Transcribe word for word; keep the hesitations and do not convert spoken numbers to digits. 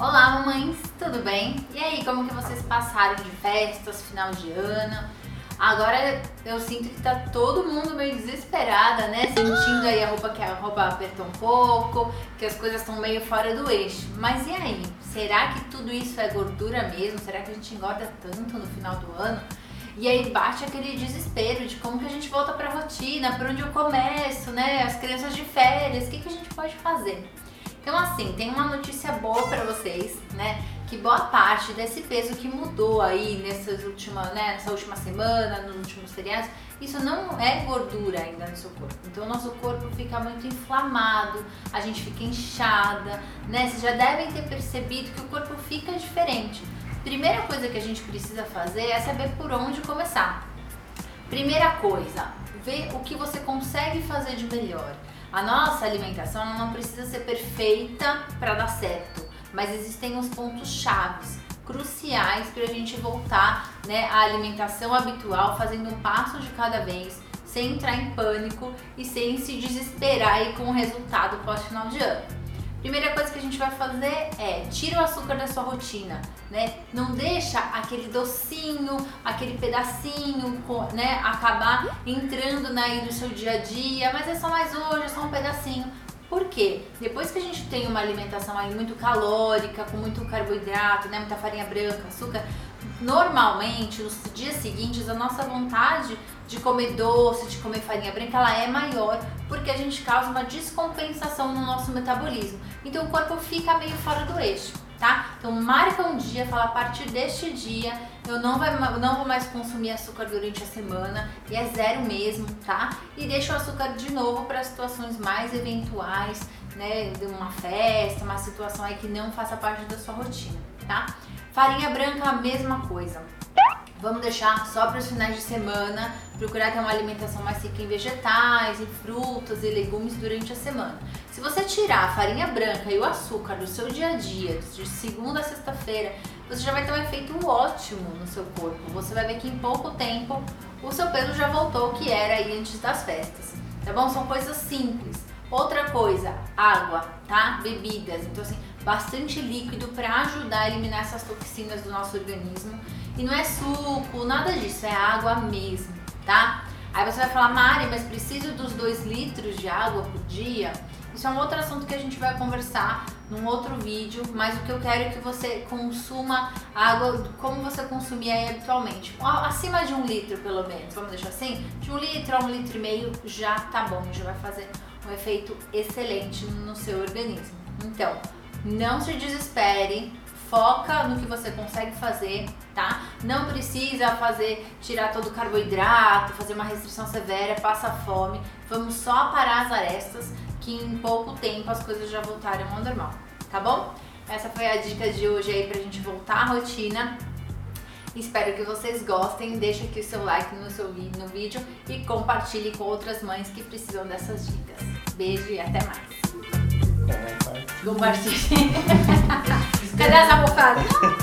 Olá, mamães, tudo bem? E aí, como que vocês passaram de festas, final de ano? Agora eu sinto que tá todo mundo meio desesperada, né? Sentindo aí a roupa que a roupa apertou um pouco, que as coisas estão meio fora do eixo. Mas e aí? Será que tudo isso é gordura mesmo? Será que a gente engorda tanto no final do ano? E aí bate aquele desespero de como que a gente volta pra rotina, pra onde eu começo, né? As crianças de férias, o que, que a gente pode fazer? Então assim, tem uma notícia boa pra vocês, né? Que boa parte desse peso que mudou aí nessas última, né, nessa última semana, nos últimos feriados, isso não é gordura ainda no seu corpo. Então o nosso corpo fica muito inflamado, a gente fica inchada, né? Vocês já devem ter percebido que o corpo fica diferente. Primeira coisa que a gente precisa fazer é saber por onde começar. Primeira coisa, ver o que você consegue fazer de melhor. A nossa alimentação não precisa ser perfeita para dar certo, mas existem uns pontos chaves, cruciais para a gente voltar, né, à alimentação habitual, fazendo um passo de cada vez, sem entrar em pânico e sem se desesperar aí com o resultado pós-final de ano. Primeira coisa que a gente vai fazer é tira o açúcar da sua rotina, né? Não deixa aquele docinho, aquele pedacinho, né, acabar entrando aí no seu dia a dia, mas é só mais hoje, é só um pedacinho. Por quê? Depois que a gente tem uma alimentação aí muito calórica, com muito carboidrato, né, muita farinha branca, açúcar, normalmente nos dias seguintes a nossa vontade de comer doce, de comer farinha branca, ela é maior, porque a gente causa uma descompensação no nosso metabolismo. Então o corpo fica meio fora do eixo, tá? Então marca um dia, fala, a partir deste dia eu não, vai, não vou mais consumir açúcar durante a semana, e é zero mesmo, tá? E deixa o açúcar de novo para situações mais eventuais, né, de uma festa, uma situação aí que não faça parte da sua rotina, tá? Farinha branca, a mesma coisa. Vamos deixar só para os finais de semana, procurar ter uma alimentação mais rica em vegetais, em frutas e legumes durante a semana. Se você tirar a farinha branca e o açúcar do seu dia a dia, de segunda a sexta-feira, você já vai ter um efeito ótimo no seu corpo. Você vai ver que em pouco tempo o seu peso já voltou ao que era aí antes das festas, tá bom? São coisas simples. Outra coisa, água, tá? Bebidas, então assim, bastante líquido para ajudar a eliminar essas toxinas do nosso organismo. E não é suco, nada disso, é água mesmo, tá? Aí você vai falar, Mari, mas preciso dos dois litros de água por dia? Isso é um outro assunto que a gente vai conversar num outro vídeo, mas o que eu quero é que você consuma água como você consumia aí habitualmente, acima de um litro pelo menos, vamos deixar assim? De um litro a um litro e meio já tá bom, já vai fazer um efeito excelente no seu organismo. Então, não se desespere, foca no que você consegue fazer, tá? Não precisa fazer, tirar todo o carboidrato, fazer uma restrição severa, passa fome. Vamos só parar as arestas, que em pouco tempo as coisas já voltaram ao normal, tá bom? Essa foi a dica de hoje aí pra gente voltar à rotina. Espero que vocês gostem, deixa aqui o seu like no, seu, no vídeo e compartilhe com outras mães que precisam dessas dicas. Beijo e até mais! Compartilhe. Cadê essa bocada?